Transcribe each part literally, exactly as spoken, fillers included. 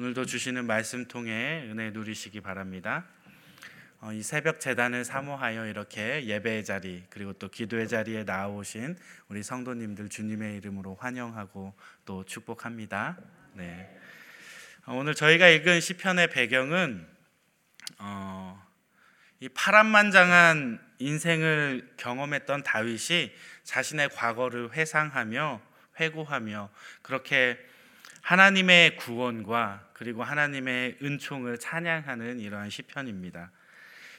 오늘도 주시는 말씀 통해 은혜 누리시기 바랍니다. 어, 이 새벽 제단을 사모하여 이렇게 예배의 자리 그리고 또 기도의 자리에 나오신 우리 성도님들 주님의 이름으로 환영하고 또 축복합니다. 네. 어, 오늘 저희가 읽은 시편의 배경은 어, 이 파란만장한 인생을 경험했던 다윗이 자신의 과거를 회상하며 회고하며 그렇게 하나님의 구원과 그리고 하나님의 은총을 찬양하는 이러한 시편입니다.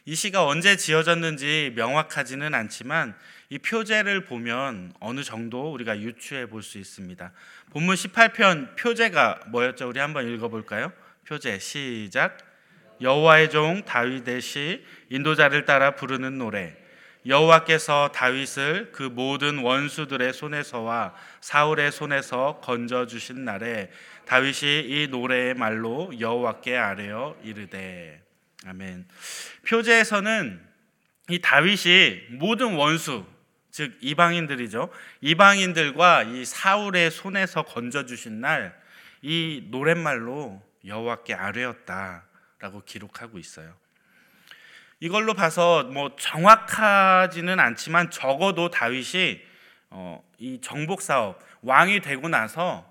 이 시가 언제 지어졌는지 명확하지는 않지만 이 표제를 보면 어느 정도 우리가 유추해 볼 수 있습니다. 본문 십팔 편 표제가 뭐였죠? 우리 한번 읽어볼까요? 표제 시작. 여호와의 종 다윗의 시, 인도자를 따라 부르는 노래. 여호와께서 다윗을 그 모든 원수들의 손에서와 사울의 손에서 건져주신 날에 다윗이 이 노래의 말로 여호와께 아뢰어 이르되. 아멘. 표제에서는 이 다윗이 모든 원수, 즉 이방인들이죠. 이방인들과 이 사울의 손에서 건져주신 날 이 노랫말로 여호와께 아뢰었다라고 기록하고 있어요. 이걸로 봐서 뭐 정확하지는 않지만 적어도 다윗이 어, 이 정복 사업, 왕이 되고 나서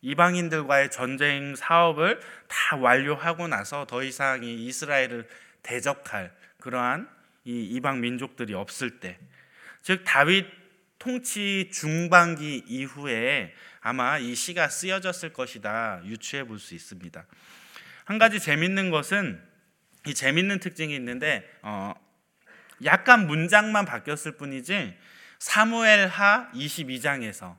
이방인들과의 전쟁 사업을 다 완료하고 나서 더 이상 이 이스라엘을 대적할 그러한 이 이방 민족들이 없을 때, 즉 다윗 통치 중반기 이후에 아마 이 시가 쓰여졌을 것이다 유추해 볼 수 있습니다. 한 가지 재밌는 것은 이 재밌는 특징이 있는데 어, 약간 문장만 바뀌었을 뿐이지 사무엘하 이십이 장에서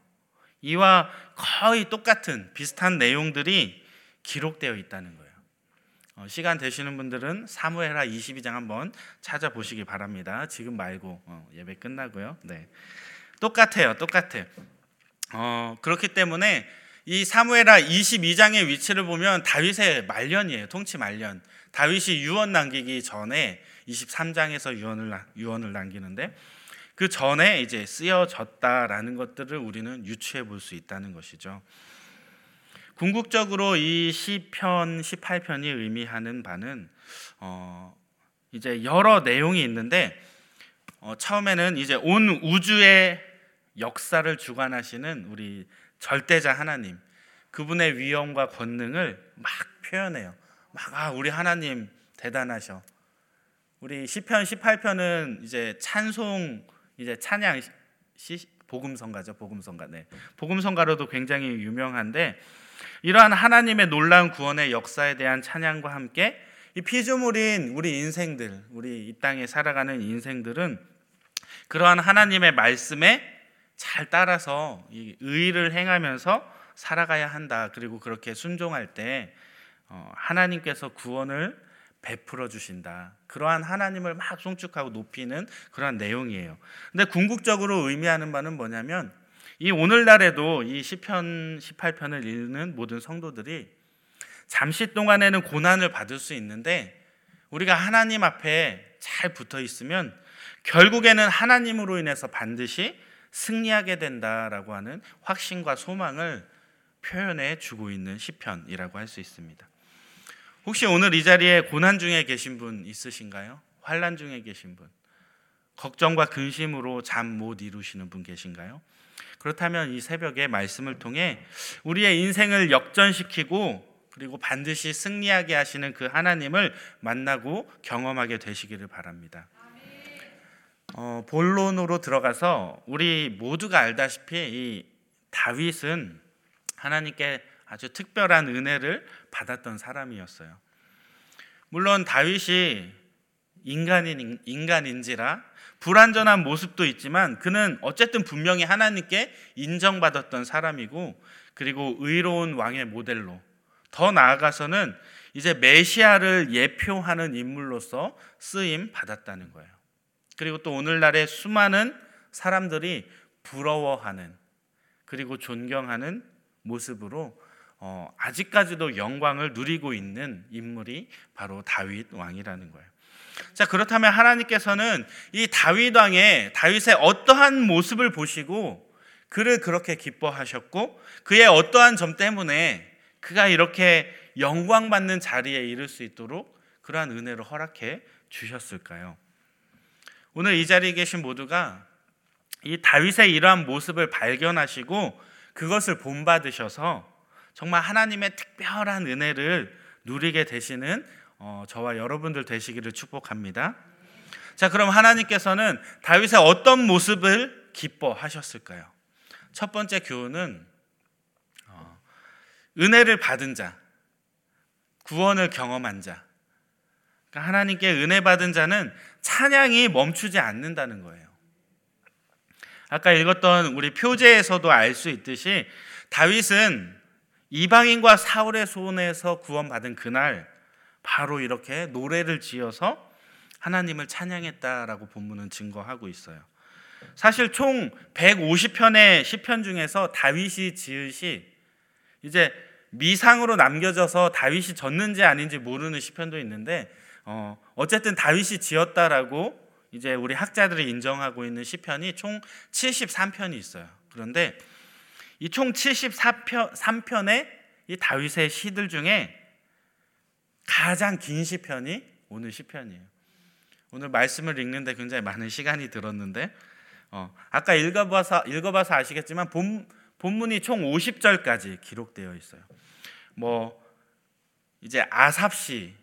이와 거의 똑같은 비슷한 내용들이 기록되어 있다는 거예요. 어, 시간 되시는 분들은 사무엘하 이십이 장 한번 찾아보시기 바랍니다. 지금 말고 어, 예배 끝나고요. 네, 똑같아요. 똑같아요. 어, 그렇기 때문에 이 사무엘하 이십이 장의 위치를 보면 다윗의 말년이에요. 통치 말년. 다윗이 유언 남기기 전에 이십삼 장에서 유언을, 유언을 남기는데 그 전에 이제 쓰여졌다라는 것들을 우리는 유추해 볼 수 있다는 것이죠. 궁극적으로 이 시편 십팔 편이 의미하는 바는 어, 이제 여러 내용이 있는데 어, 처음에는 이제 온 우주의 역사를 주관하시는 우리 절대자 하나님, 그분의 위엄과 권능을 막 표현해요. 막 아, 우리 하나님 대단하셔. 우리 시편 십팔 편은 이제 찬송 이제 찬양 시, 복음성가죠. 복음성가. 네. 복음성가로도 굉장히 유명한데 이러한 하나님의 놀라운 구원의 역사에 대한 찬양과 함께 이 피조물인 우리 인생들, 우리 이 땅에 살아가는 인생들은 그러한 하나님의 말씀에 잘 따라서 이 의의를 행하면서 살아가야 한다. 그리고 그렇게 순종할 때 어, 하나님께서 구원을 베풀어 주신다. 그러한 하나님을 막 송축하고 높이는 그러한 내용이에요. 근데 궁극적으로 의미하는 바는 뭐냐면 이 오늘날에도 이 시편 십팔 편을 읽는 모든 성도들이 잠시 동안에는 고난을 받을 수 있는데 우리가 하나님 앞에 잘 붙어 있으면 결국에는 하나님으로 인해서 반드시 승리하게 된다라고 하는 확신과 소망을 표현해 주고 있는 시편이라고 할 수 있습니다. 혹시 오늘 이 자리에 고난 중에 계신 분 있으신가요? 환난 중에 계신 분, 걱정과 근심으로 잠 못 이루시는 분 계신가요? 그렇다면 이 새벽에 말씀을 통해 우리의 인생을 역전시키고 그리고 반드시 승리하게 하시는 그 하나님을 만나고 경험하게 되시기를 바랍니다. 어, 본론으로 들어가서 우리 모두가 알다시피 이 다윗은 하나님께 아주 특별한 은혜를 받았던 사람이었어요. 물론 다윗이 인간인, 인간인지라 불완전한 모습도 있지만 그는 어쨌든 분명히 하나님께 인정받았던 사람이고 그리고 의로운 왕의 모델로 더 나아가서는 이제 메시아를 예표하는 인물로서 쓰임 받았다는 거예요. 그리고 또 오늘날의 수많은 사람들이 부러워하는 그리고 존경하는 모습으로 어, 아직까지도 영광을 누리고 있는 인물이 바로 다윗 왕이라는 거예요. 자, 그렇다면 하나님께서는 이 다윗 왕의 다윗의 어떠한 모습을 보시고 그를 그렇게 기뻐하셨고 그의 어떠한 점 때문에 그가 이렇게 영광받는 자리에 이를 수 있도록 그러한 은혜를 허락해 주셨을까요? 오늘 이 자리에 계신 모두가 이 다윗의 이러한 모습을 발견하시고 그것을 본받으셔서 정말 하나님의 특별한 은혜를 누리게 되시는 어, 저와 여러분들 되시기를 축복합니다. 자, 그럼 하나님께서는 다윗의 어떤 모습을 기뻐하셨을까요? 첫 번째 교훈은 어, 은혜를 받은 자, 구원을 경험한 자. 그러니까 하나님께 은혜 받은 자는 찬양이 멈추지 않는다는 거예요. 아까 읽었던 우리 표제에서도 알 수 있듯이 다윗은 이방인과 사울의 손에서 구원받은 그날 바로 이렇게 노래를 지어서 하나님을 찬양했다라고 본문은 증거하고 있어요. 사실 총 백오십 편의 시편 중에서 다윗이 지으시 이제 미상으로 남겨져서 다윗이 졌는지 아닌지 모르는 시편도 있는데 어, 어쨌든 다윗이 지었다라고 이제 우리 학자들이 인정하고 있는 시편이 총 칠십삼 편이 있어요. 그런데 이 총 칠십삼 편의 이 다윗의 시들 중에 가장 긴 시편이 오늘 시편이에요. 오늘 말씀을 읽는데 굉장히 많은 시간이 들었는데 어, 아까 읽어봐서, 읽어봐서 아시겠지만 본, 본문이 총 오십 절까지 기록되어 있어요. 뭐 이제 아삽시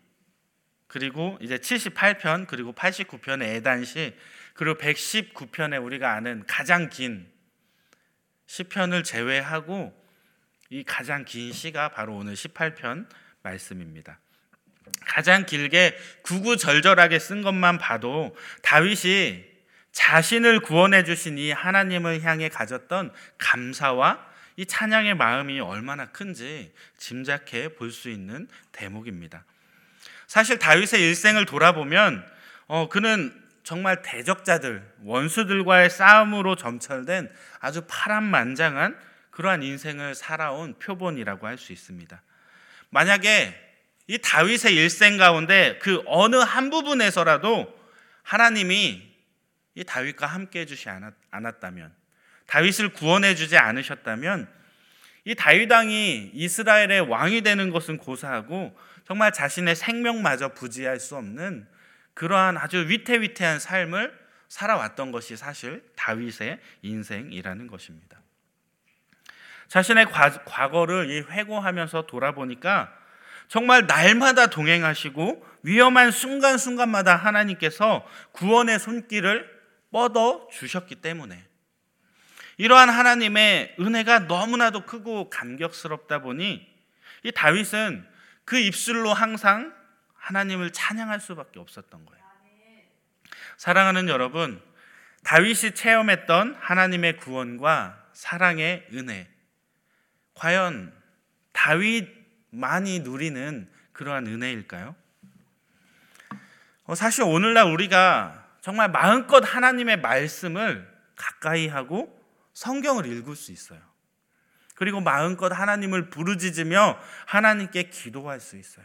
그리고 이제 칠십팔 편 그리고 팔십구 편의 에단시 그리고 백십구 편의 우리가 아는 가장 긴 시편을 제외하고 이 가장 긴 시가 바로 오늘 십팔 편 말씀입니다. 가장 길게 구구절절하게 쓴 것만 봐도 다윗이 자신을 구원해 주신 이 하나님을 향해 가졌던 감사와 이 찬양의 마음이 얼마나 큰지 짐작해 볼 수 있는 대목입니다. 사실 다윗의 일생을 돌아보면 어, 그는 정말 대적자들, 원수들과의 싸움으로 점철된 아주 파란만장한 그러한 인생을 살아온 표본이라고 할 수 있습니다. 만약에 이 다윗의 일생 가운데 그 어느 한 부분에서라도 하나님이 이 다윗과 함께 해주지 않았다면, 다윗을 구원해주지 않으셨다면 이 다윗 왕이 이스라엘의 왕이 되는 것은 고사하고 정말 자신의 생명마저 부지할 수 없는 그러한 아주 위태위태한 삶을 살아왔던 것이 사실 다윗의 인생이라는 것입니다. 자신의 과거를 회고하면서 돌아보니까 정말 날마다 동행하시고 위험한 순간순간마다 하나님께서 구원의 손길을 뻗어 주셨기 때문에 이러한 하나님의 은혜가 너무나도 크고 감격스럽다 보니 이 다윗은 그 입술로 항상 하나님을 찬양할 수밖에 없었던 거예요. 사랑하는 여러분, 다윗이 체험했던 하나님의 구원과 사랑의 은혜, 과연 다윗만이 누리는 그러한 은혜일까요? 사실 오늘날 우리가 정말 마음껏 하나님의 말씀을 가까이 하고 성경을 읽을 수 있어요. 그리고 마음껏 하나님을 부르짖으며 하나님께 기도할 수 있어요.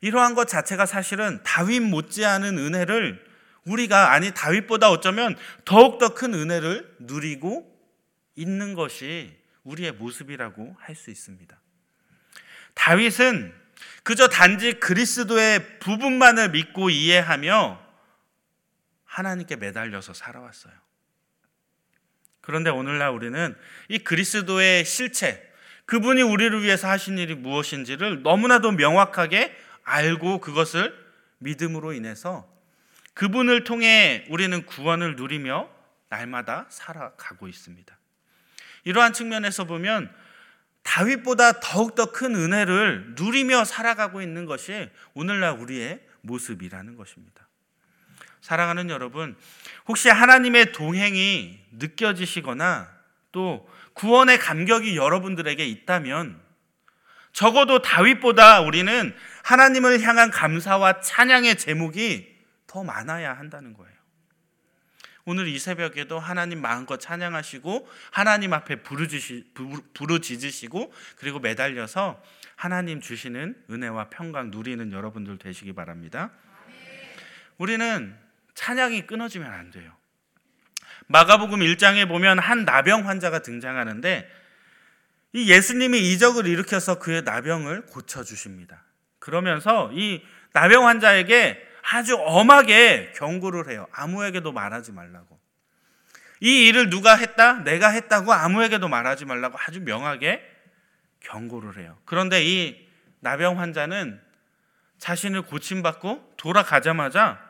이러한 것 자체가 사실은 다윗 못지않은 은혜를 우리가 아니 다윗보다 어쩌면 더욱더 큰 은혜를 누리고 있는 것이 우리의 모습이라고 할 수 있습니다. 다윗은 그저 단지 그리스도의 부분만을 믿고 이해하며 하나님께 매달려서 살아왔어요. 그런데 오늘날 우리는 이 그리스도의 실체, 그분이 우리를 위해서 하신 일이 무엇인지를 너무나도 명확하게 알고 그것을 믿음으로 인해서 그분을 통해 우리는 구원을 누리며 날마다 살아가고 있습니다. 이러한 측면에서 보면 다윗보다 더욱더 큰 은혜를 누리며 살아가고 있는 것이 오늘날 우리의 모습이라는 것입니다. 사랑하는 여러분, 혹시 하나님의 동행이 느껴지시거나 또 구원의 감격이 여러분들에게 있다면 적어도 다윗보다 우리는 하나님을 향한 감사와 찬양의 제목이 더 많아야 한다는 거예요. 오늘 이 새벽에도 하나님 마음껏 찬양하시고 하나님 앞에 부르짖으시고 그리고 매달려서 하나님 주시는 은혜와 평강 누리는 여러분들 되시기 바랍니다. 우리는 찬양이 끊어지면 안 돼요. 마가복음 일 장에 보면 한 나병 환자가 등장하는데 이 예수님이 이적을 일으켜서 그의 나병을 고쳐주십니다. 그러면서 이 나병 환자에게 아주 엄하게 경고를 해요. 아무에게도 말하지 말라고. 이 일을 누가 했다? 내가 했다고 아무에게도 말하지 말라고 아주 명확하게 경고를 해요. 그런데 이 나병 환자는 자신을 고침받고 돌아가자마자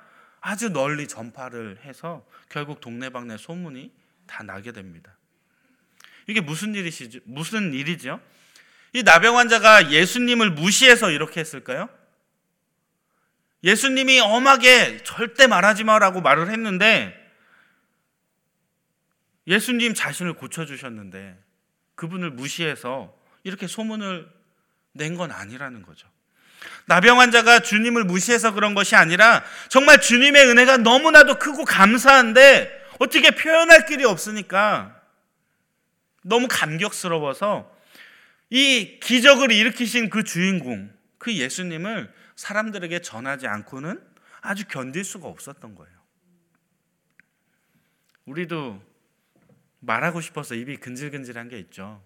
아주 널리 전파를 해서 결국 동네방네 소문이 다 나게 됩니다. 이게 무슨 일이시죠? 무슨 일이죠? 이 나병 환자가 예수님을 무시해서 이렇게 했을까요? 예수님이 엄하게 절대 말하지 마라고 말을 했는데 예수님 자신을 고쳐주셨는데 그분을 무시해서 이렇게 소문을 낸 건 아니라는 거죠. 나병 환자가 주님을 무시해서 그런 것이 아니라 정말 주님의 은혜가 너무나도 크고 감사한데 어떻게 표현할 길이 없으니까 너무 감격스러워서 이 기적을 일으키신 그 주인공, 그 예수님을 사람들에게 전하지 않고는 아주 견딜 수가 없었던 거예요. 우리도 말하고 싶어서 입이 근질근질한 게 있죠.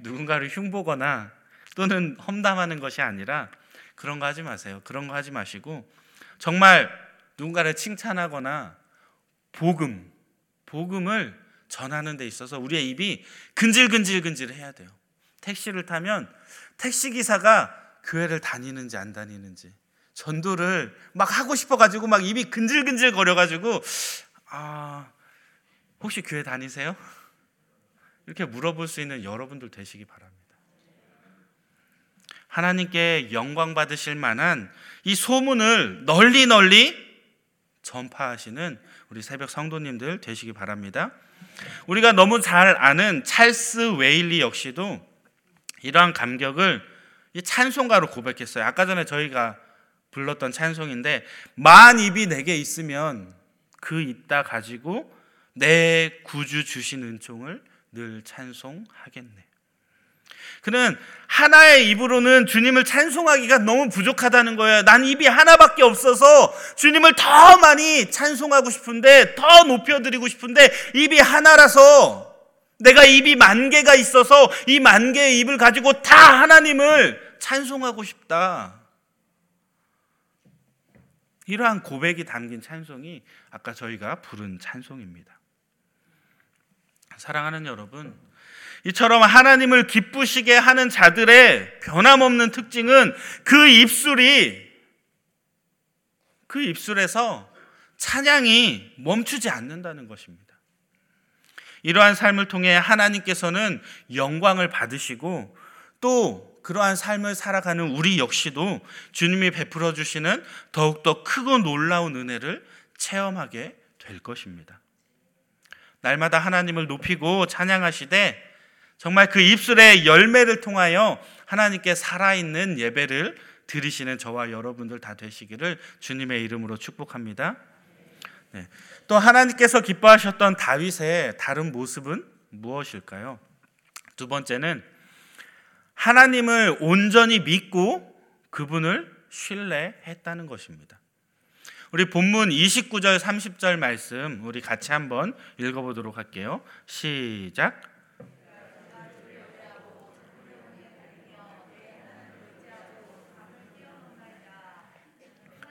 누군가를 흉보거나 또는 험담하는 것이 아니라 그런 거 하지 마세요. 그런 거 하지 마시고 정말 누군가를 칭찬하거나 복음, 복음을 전하는 데 있어서 우리의 입이 근질근질근질 해야 돼요. 택시를 타면 택시기사가 교회를 다니는지 안 다니는지 전도를 막 하고 싶어가지고 막 입이 근질근질 거려가지고 아, 혹시 교회 다니세요? 이렇게 물어볼 수 있는 여러분들 되시기 바랍니다. 하나님께 영광 받으실 만한 이 소문을 널리 널리 전파하시는 우리 새벽 성도님들 되시기 바랍니다. 우리가 너무 잘 아는 찰스 웨일리 역시도 이러한 감격을 이 찬송가로 고백했어요. 아까 전에 저희가 불렀던 찬송인데 만 입이 내게 있으면 그 입다 가지고 내 구주 주신 은총을 늘 찬송하겠네. 그는 하나의 입으로는 주님을 찬송하기가 너무 부족하다는 거예요. 난 입이 하나밖에 없어서 주님을 더 많이 찬송하고 싶은데 더 높여드리고 싶은데 입이 하나라서 내가 입이 만 개가 있어서 이 만 개의 입을 가지고 다 하나님을 찬송하고 싶다. 이러한 고백이 담긴 찬송이 아까 저희가 부른 찬송입니다. 사랑하는 여러분, 이처럼 하나님을 기쁘시게 하는 자들의 변함없는 특징은 그 입술이, 그 입술에서 찬양이 멈추지 않는다는 것입니다. 이러한 삶을 통해 하나님께서는 영광을 받으시고 또 그러한 삶을 살아가는 우리 역시도 주님이 베풀어 주시는 더욱더 크고 놀라운 은혜를 체험하게 될 것입니다. 날마다 하나님을 높이고 찬양하시되 정말 그 입술의 열매를 통하여 하나님께 살아있는 예배를 드리시는 저와 여러분들 다 되시기를 주님의 이름으로 축복합니다. 네. 또 하나님께서 기뻐하셨던 다윗의 다른 모습은 무엇일까요? 두 번째는 하나님을 온전히 믿고 그분을 신뢰했다는 것입니다. 우리 본문 이십구 절 삼십 절 말씀 우리 같이 한번 읽어보도록 할게요. 시작.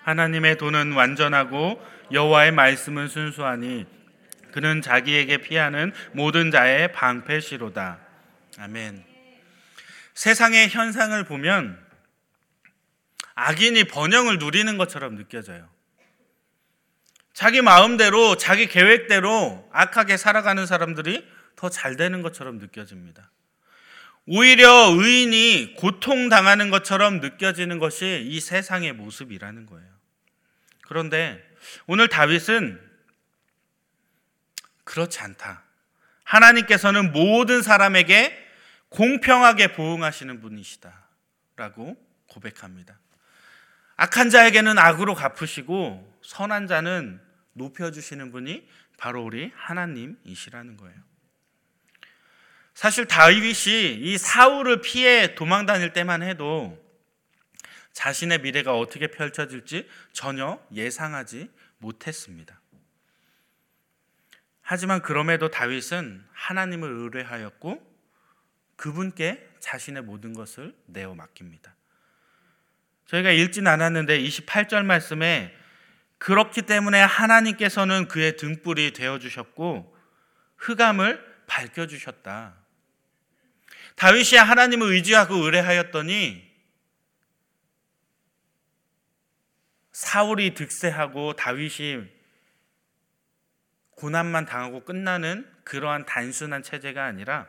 하나님의 도는 완전하고 여호와의 말씀은 순수하니 그는 자기에게 피하는 모든 자의 방패시로다. 아멘. 세상의 현상을 보면 악인이 번영을 누리는 것처럼 느껴져요. 자기 마음대로 자기 계획대로 악하게 살아가는 사람들이 더 잘 되는 것처럼 느껴집니다. 오히려 의인이 고통당하는 것처럼 느껴지는 것이 이 세상의 모습이라는 거예요. 그런데 오늘 다윗은 그렇지 않다. 하나님께서는 모든 사람에게 공평하게 보응하시는 분이시다 라고 고백합니다. 악한 자에게는 악으로 갚으시고 선한 자는 높여주시는 분이 바로 우리 하나님이시라는 거예요. 사실 다윗이 이 사울을 피해 도망 다닐 때만 해도 자신의 미래가 어떻게 펼쳐질지 전혀 예상하지 못했습니다. 하지만 그럼에도 다윗은 하나님을 의뢰하였고 그분께 자신의 모든 것을 내어 맡깁니다. 저희가 읽진 않았는데 이십팔 절 말씀에 그렇기 때문에 하나님께서는 그의 등불이 되어주셨고 흑암을 밝혀주셨다. 다윗이 하나님을 의지하고 의뢰하였더니 사울이 득세하고 다윗이 고난만 당하고 끝나는 그러한 단순한 체제가 아니라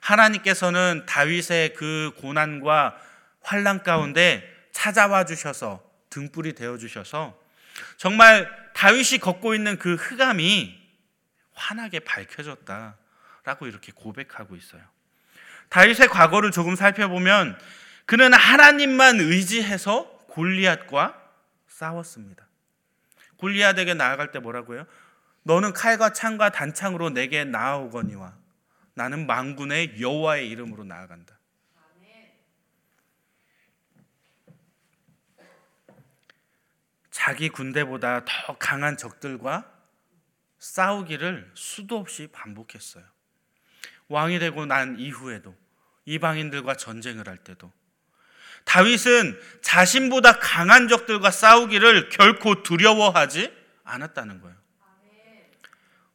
하나님께서는 다윗의 그 고난과 환난 가운데 찾아와 주셔서 등불이 되어주셔서 정말 다윗이 걷고 있는 그 흑암이 환하게 밝혀졌다라고 이렇게 고백하고 있어요. 다윗의 과거를 조금 살펴보면 그는 하나님만 의지해서 골리앗과 싸웠습니다. 골리앗에게 나아갈 때 뭐라고요? 너는 칼과 창과 단창으로 내게 나아오거니와 나는 만군의 여호와의 이름으로 나아간다. 자기 군대보다 더 강한 적들과 싸우기를 수도 없이 반복했어요. 왕이 되고 난 이후에도 이방인들과 전쟁을 할 때도 다윗은 자신보다 강한 적들과 싸우기를 결코 두려워하지 않았다는 거예요.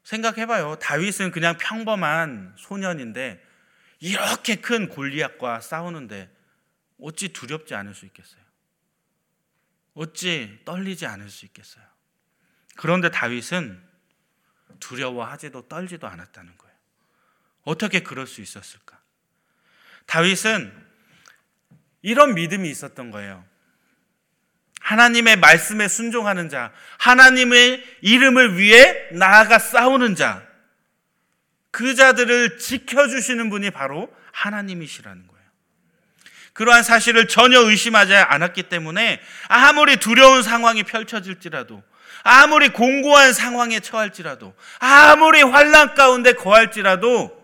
생각해봐요. 다윗은 그냥 평범한 소년인데 이렇게 큰 골리앗과 싸우는데 어찌 두렵지 않을 수 있겠어요? 어찌 떨리지 않을 수 있겠어요? 그런데 다윗은 두려워하지도 떨지도 않았다는 거예요. 어떻게 그럴 수 있었을까? 다윗은 이런 믿음이 있었던 거예요. 하나님의 말씀에 순종하는 자, 하나님의 이름을 위해 나아가 싸우는 자, 그 자들을 지켜주시는 분이 바로 하나님이시라는 거예요. 그러한 사실을 전혀 의심하지 않았기 때문에 아무리 두려운 상황이 펼쳐질지라도, 아무리 공고한 상황에 처할지라도, 아무리 환난 가운데 거할지라도,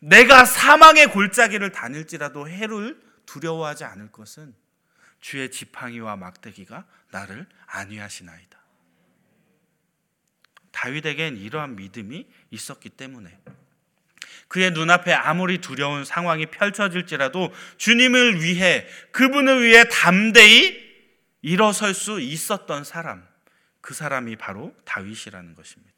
내가 사망의 골짜기를 다닐지라도 해를 두려워하지 않을 것은 주의 지팡이와 막대기가 나를 안위하시나이다. 다윗에겐 이러한 믿음이 있었기 때문에 그의 눈앞에 아무리 두려운 상황이 펼쳐질지라도 주님을 위해, 그분을 위해 담대히 일어설 수 있었던 사람, 그 사람이 바로 다윗이라는 것입니다.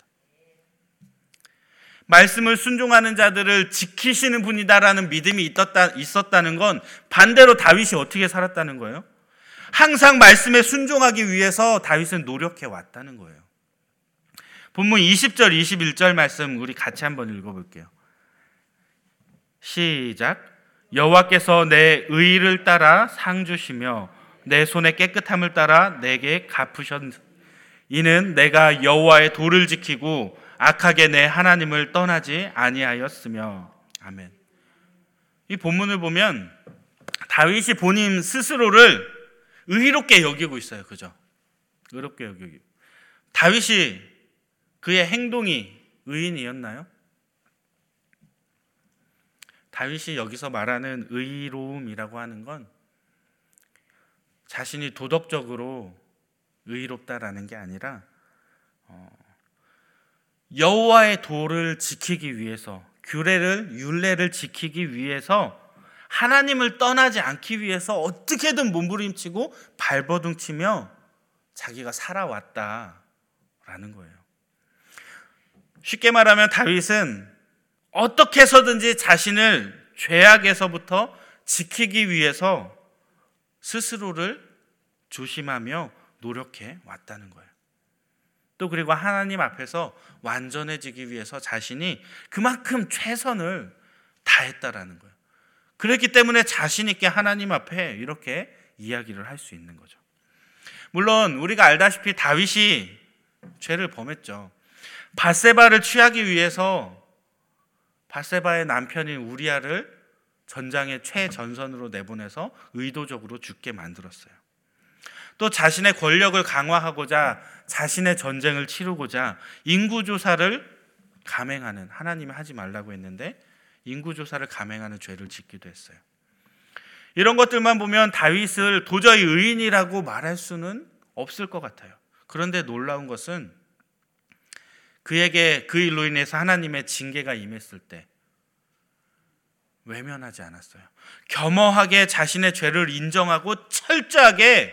말씀을 순종하는 자들을 지키시는 분이다라는 믿음이 있었다, 있었다는 건 반대로 다윗이 어떻게 살았다는 거예요? 항상 말씀에 순종하기 위해서 다윗은 노력해 왔다는 거예요. 본문 이십 절, 이십일 절 말씀 우리 같이 한번 읽어볼게요. 시작. 여호와께서 내 의의를 따라 상 주시며 내 손의 깨끗함을 따라 내게 갚으셨 이는 내가 여호와의 도를 지키고 악하게 내 하나님을 떠나지 아니하였으며. 아멘. 이 본문을 보면 다윗이 본인 스스로를 의롭게 여기고 있어요. 그죠? 의롭게 여기고. 다윗이 그의 행동이 의인이었나요? 다윗이 여기서 말하는 의로움이라고 하는 건 자신이 도덕적으로 의롭다라는 게 아니라 어 여호와의 도를 지키기 위해서, 규례를 율례를 지키기 위해서, 하나님을 떠나지 않기 위해서 어떻게든 몸부림치고 발버둥치며 자기가 살아왔다라는 거예요. 쉽게 말하면 다윗은 어떻게 해서든지 자신을 죄악에서부터 지키기 위해서 스스로를 조심하며 노력해 왔다는 거예요. 또 그리고 하나님 앞에서 완전해지기 위해서 자신이 그만큼 최선을 다했다라는 거예요. 그렇기 때문에 자신 있게 하나님 앞에 이렇게 이야기를 할 수 있는 거죠. 물론 우리가 알다시피 다윗이 죄를 범했죠. 밧세바를 취하기 위해서 밧세바의 남편인 우리아를 전장의 최전선으로 내보내서 의도적으로 죽게 만들었어요. 또 자신의 권력을 강화하고자 자신의 전쟁을 치르고자 인구조사를 감행하는, 하나님이 하지 말라고 했는데 인구조사를 감행하는 죄를 짓기도 했어요. 이런 것들만 보면 다윗을 도저히 의인이라고 말할 수는 없을 것 같아요. 그런데 놀라운 것은 그에게 그 일로 인해서 하나님의 징계가 임했을 때 외면하지 않았어요. 겸허하게 자신의 죄를 인정하고 철저하게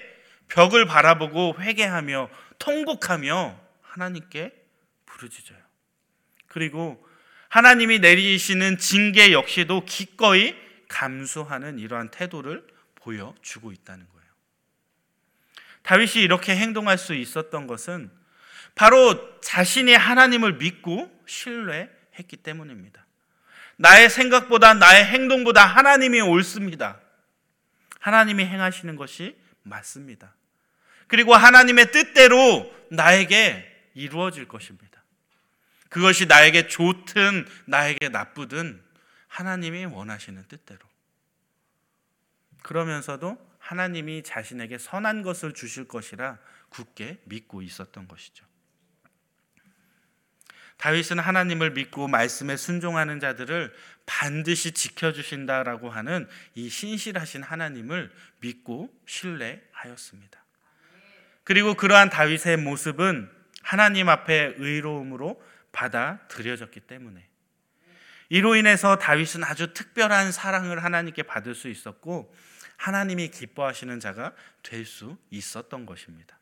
벽을 바라보고 회개하며 통곡하며 하나님께 부르짖어요. 그리고 하나님이 내리시는 징계 역시도 기꺼이 감수하는 이러한 태도를 보여주고 있다는 거예요. 다윗이 이렇게 행동할 수 있었던 것은 바로 자신이 하나님을 믿고 신뢰했기 때문입니다. 나의 생각보다 나의 행동보다 하나님이 옳습니다. 하나님이 행하시는 것이 맞습니다. 그리고 하나님의 뜻대로 나에게 이루어질 것입니다. 그것이 나에게 좋든 나에게 나쁘든 하나님이 원하시는 뜻대로. 그러면서도 하나님이 자신에게 선한 것을 주실 것이라 굳게 믿고 있었던 것이죠. 다윗은 하나님을 믿고 말씀에 순종하는 자들을 반드시 지켜주신다라고 하는 이 신실하신 하나님을 믿고 신뢰하였습니다. 그리고 그러한 다윗의 모습은 하나님 앞에 의로움으로 받아들여졌기 때문에 이로 인해서 다윗은 아주 특별한 사랑을 하나님께 받을 수 있었고 하나님이 기뻐하시는 자가 될 수 있었던 것입니다.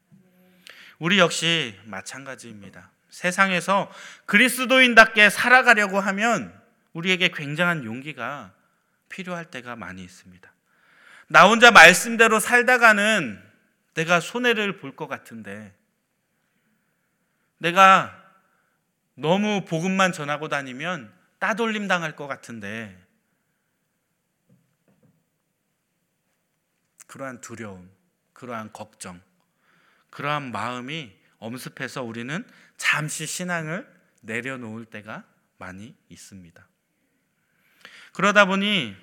우리 역시 마찬가지입니다. 세상에서 그리스도인답게 살아가려고 하면 우리에게 굉장한 용기가 필요할 때가 많이 있습니다. 나 혼자 말씀대로 살다가는 내가 손해를 볼 것 같은데 내가 너무 복음만 전하고 다니면 따돌림 당할 것 같은데 그러한 두려움, 그러한 걱정, 그러한 마음이 엄습해서 우리는 잠시 신앙을 내려놓을 때가 많이 있습니다. 그러다 보니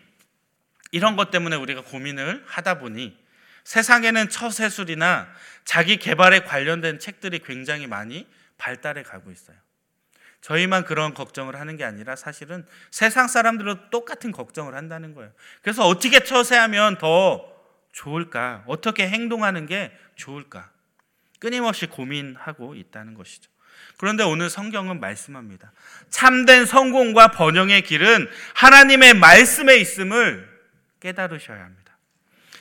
이런 것 때문에 우리가 고민을 하다 보니 세상에는 처세술이나 자기 개발에 관련된 책들이 굉장히 많이 발달해 가고 있어요. 저희만 그런 걱정을 하는 게 아니라 사실은 세상 사람들도 똑같은 걱정을 한다는 거예요. 그래서 어떻게 처세하면 더 좋을까? 어떻게 행동하는 게 좋을까? 끊임없이 고민하고 있다는 것이죠. 그런데 오늘 성경은 말씀합니다. 참된 성공과 번영의 길은 하나님의 말씀에 있음을 깨달으셔야 합니다.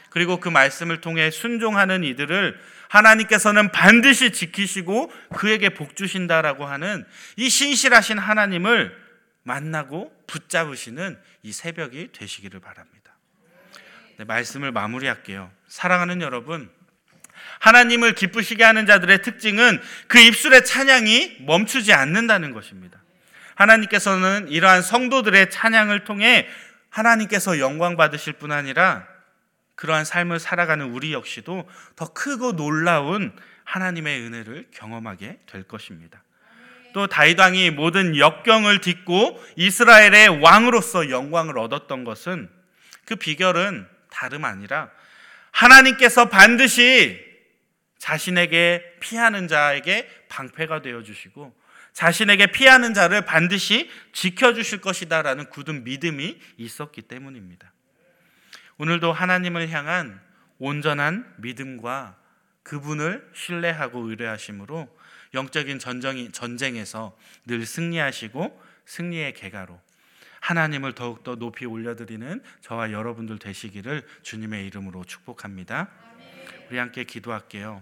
그리고 그 말씀을 통해 순종하는 이들을 하나님께서는 반드시 지키시고 그에게 복 주신다라고 하는 이 신실하신 하나님을 만나고 붙잡으시는 이 새벽이 되시기를 바랍니다. 네, 말씀을 마무리할게요. 사랑하는 여러분, 하나님을 기쁘시게 하는 자들의 특징은 그 입술의 찬양이 멈추지 않는다는 것입니다. 하나님께서는 이러한 성도들의 찬양을 통해 하나님께서 영광 받으실 뿐 아니라 그러한 삶을 살아가는 우리 역시도 더 크고 놀라운 하나님의 은혜를 경험하게 될 것입니다. 또 다윗 왕이 모든 역경을 딛고 이스라엘의 왕으로서 영광을 얻었던 것은 그 비결은 다름 아니라 하나님께서 반드시 자신에게 피하는 자에게 방패가 되어주시고 자신에게 피하는 자를 반드시 지켜주실 것이다 라는 굳은 믿음이 있었기 때문입니다. 오늘도 하나님을 향한 온전한 믿음과 그분을 신뢰하고 의뢰하심으로 영적인 전쟁이, 전쟁에서 늘 승리하시고 승리의 계가로 하나님을 더욱더 높이 올려드리는 저와 여러분들 되시기를 주님의 이름으로 축복합니다. 우리 함께 기도할게요.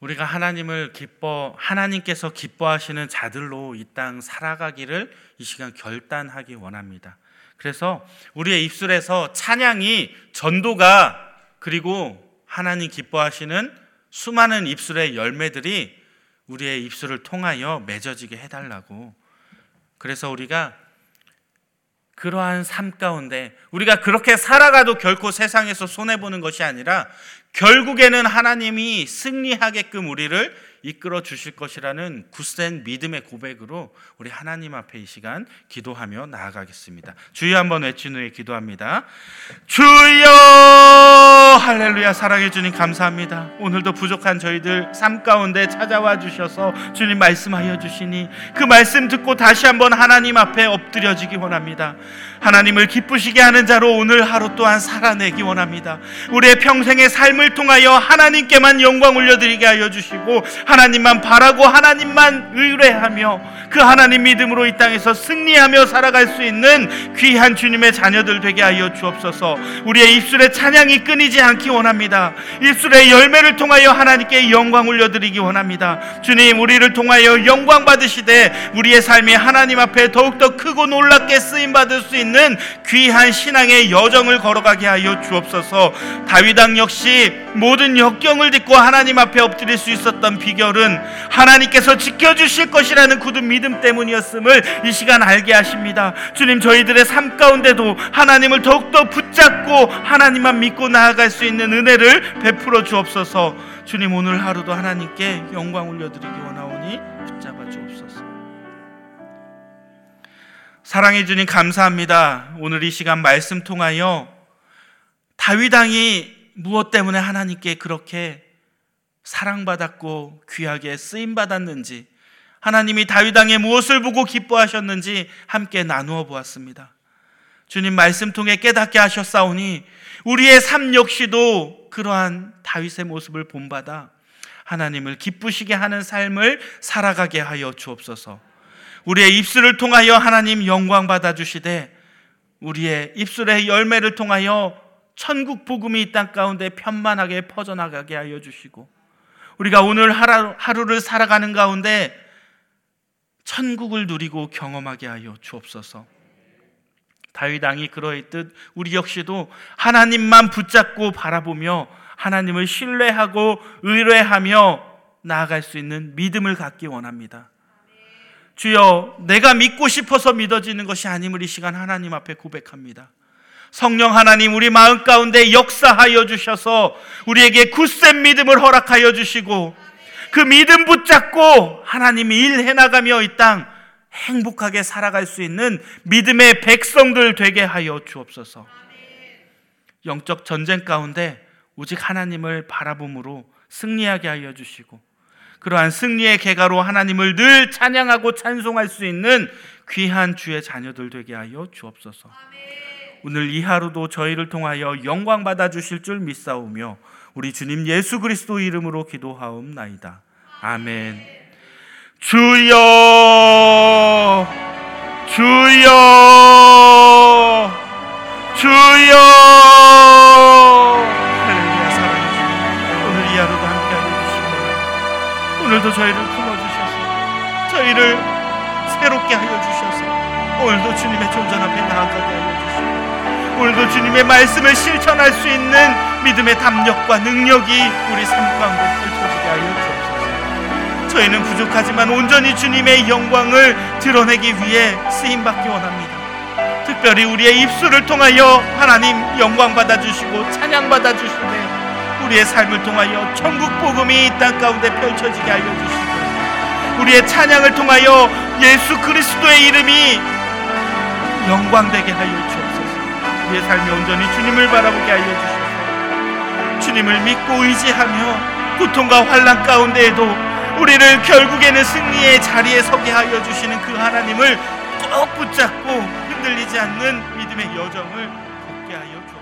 우리가 하나님을 기뻐, 하나님께서 기뻐하시는 자들로 이 땅 살아가기를 이 시간 결단하기 원합니다. 그래서 우리의 입술에서 찬양이 전도가 그리고 하나님 기뻐하시는 수많은 입술의 열매들이 우리의 입술을 통하여 맺어지게 해달라고. 그래서 우리가 그러한 삶 가운데 우리가 그렇게 살아가도 결코 세상에서 손해보는 것이 아니라 결국에는 하나님이 승리하게끔 우리를 이끌어 주실 것이라는 굳센 믿음의 고백으로 우리 하나님 앞에 이 시간 기도하며 나아가겠습니다. 주여 한번 외친 후에 기도합니다. 주여! 할렐루야. 사랑해 주님 감사합니다. 오늘도 부족한 저희들 삶 가운데 찾아와 주셔서 주님 말씀하여 주시니 그 말씀 듣고 다시 한번 하나님 앞에 엎드려지기 원합니다. 하나님을 기쁘시게 하는 자로 오늘 하루 또한 살아내기 원합니다. 우리의 평생의 삶을 통하여 하나님께만 영광 올려드리게 하여 주시고 하나님만 바라고 하나님만 의뢰하며 그 하나님 믿음으로 이 땅에서 승리하며 살아갈 수 있는 귀한 주님의 자녀들 되게 하여 주옵소서. 우리의 입술의 찬양이 끊이지 않기 원합니다. 입술의 열매를 통하여 하나님께 영광 올려드리기 원합니다. 주님, 우리를 통하여 영광 받으시되 우리의 삶이 하나님 앞에 더욱더 크고 놀랍게 쓰임받을 수 있는 귀한 신앙의 여정을 걸어가게 하여 주옵소서. 다윗 왕 역시 모든 역경을 딛고 하나님 앞에 엎드릴 수 있었던 비결은 하나님께서 지켜주실 것이라는 굳은 믿음 때문이었음을 이 시간 알게 하십니다. 주님, 저희들의 삶 가운데도 하나님을 더욱더 붙잡고 하나님만 믿고 나아갈 수 있는 은혜를 베풀어 주옵소서. 주님, 오늘 하루도 하나님께 영광 올려드리기 원하오니 붙잡아 주옵소서. 사랑해 주님, 감사합니다. 오늘 이 시간 말씀 통하여 다윗 왕이 무엇 때문에 하나님께 그렇게 사랑받았고 귀하게 쓰임받았는지, 하나님이 다윗 왕의 무엇을 보고 기뻐하셨는지 함께 나누어 보았습니다. 주님, 말씀 통해 깨닫게 하셨사오니 우리의 삶 역시도 그러한 다윗의 모습을 본받아 하나님을 기쁘시게 하는 삶을 살아가게 하여 주옵소서. 우리의 입술을 통하여 하나님 영광 받아주시되 우리의 입술의 열매를 통하여 천국 복음이 이 땅 가운데 편만하게 퍼져나가게 하여 주시고, 우리가 오늘 하루, 하루를 살아가는 가운데 천국을 누리고 경험하게 하여 주옵소서. 다윗 왕이 그러했듯 우리 역시도 하나님만 붙잡고 바라보며 하나님을 신뢰하고 의뢰하며 나아갈 수 있는 믿음을 갖기 원합니다. 주여, 내가 믿고 싶어서 믿어지는 것이 아님을 이 시간 하나님 앞에 고백합니다. 성령 하나님, 우리 마음 가운데 역사하여 주셔서 우리에게 굳센 믿음을 허락하여 주시고 그 믿음 붙잡고 하나님이 일해나가며 이 땅 행복하게 살아갈 수 있는 믿음의 백성들 되게 하여 주옵소서. 영적 전쟁 가운데 오직 하나님을 바라봄으로 승리하게 하여 주시고 그러한 승리의 계가로 하나님을 늘 찬양하고 찬송할 수 있는 귀한 주의 자녀들 되게 하여 주옵소서. 오늘 이 하루도 저희를 통하여 영광 받아주실 줄 믿사오며 우리 주님 예수 그리스도 이름으로 기도하옵나이다. 아멘. 주여, 주여, 주여. 오늘도 저희를 품어주셔서 저희를 새롭게 하여 주셔서 오늘도 주님의 존전 앞에 나아가게 하여 주시고 오늘도 주님의 말씀을 실천할 수 있는 믿음의 담력과 능력이 우리 삶 가운데 펼쳐지게 하여 주옵소서. 저희는 부족하지만 온전히 주님의 영광을 드러내기 위해 쓰임받기 원합니다. 특별히 우리의 입술을 통하여 하나님 영광 받아주시고 찬양 받아주시네 우리의 삶을 통하여 천국 복음이 이 땅 가운데 펼쳐지게 하여 주시고 우리의 찬양을 통하여 예수 그리스도의 이름이 영광되게 하여 주옵소서. 우리의 삶이 온전히 주님을 바라보게 하여 주시고 주님을 믿고 의지하며 고통과 환난 가운데에도 우리를 결국에는 승리의 자리에 서게 하여 주시는 그 하나님을 꼭 붙잡고 흔들리지 않는 믿음의 여정을 걷게 하여 주옵소서.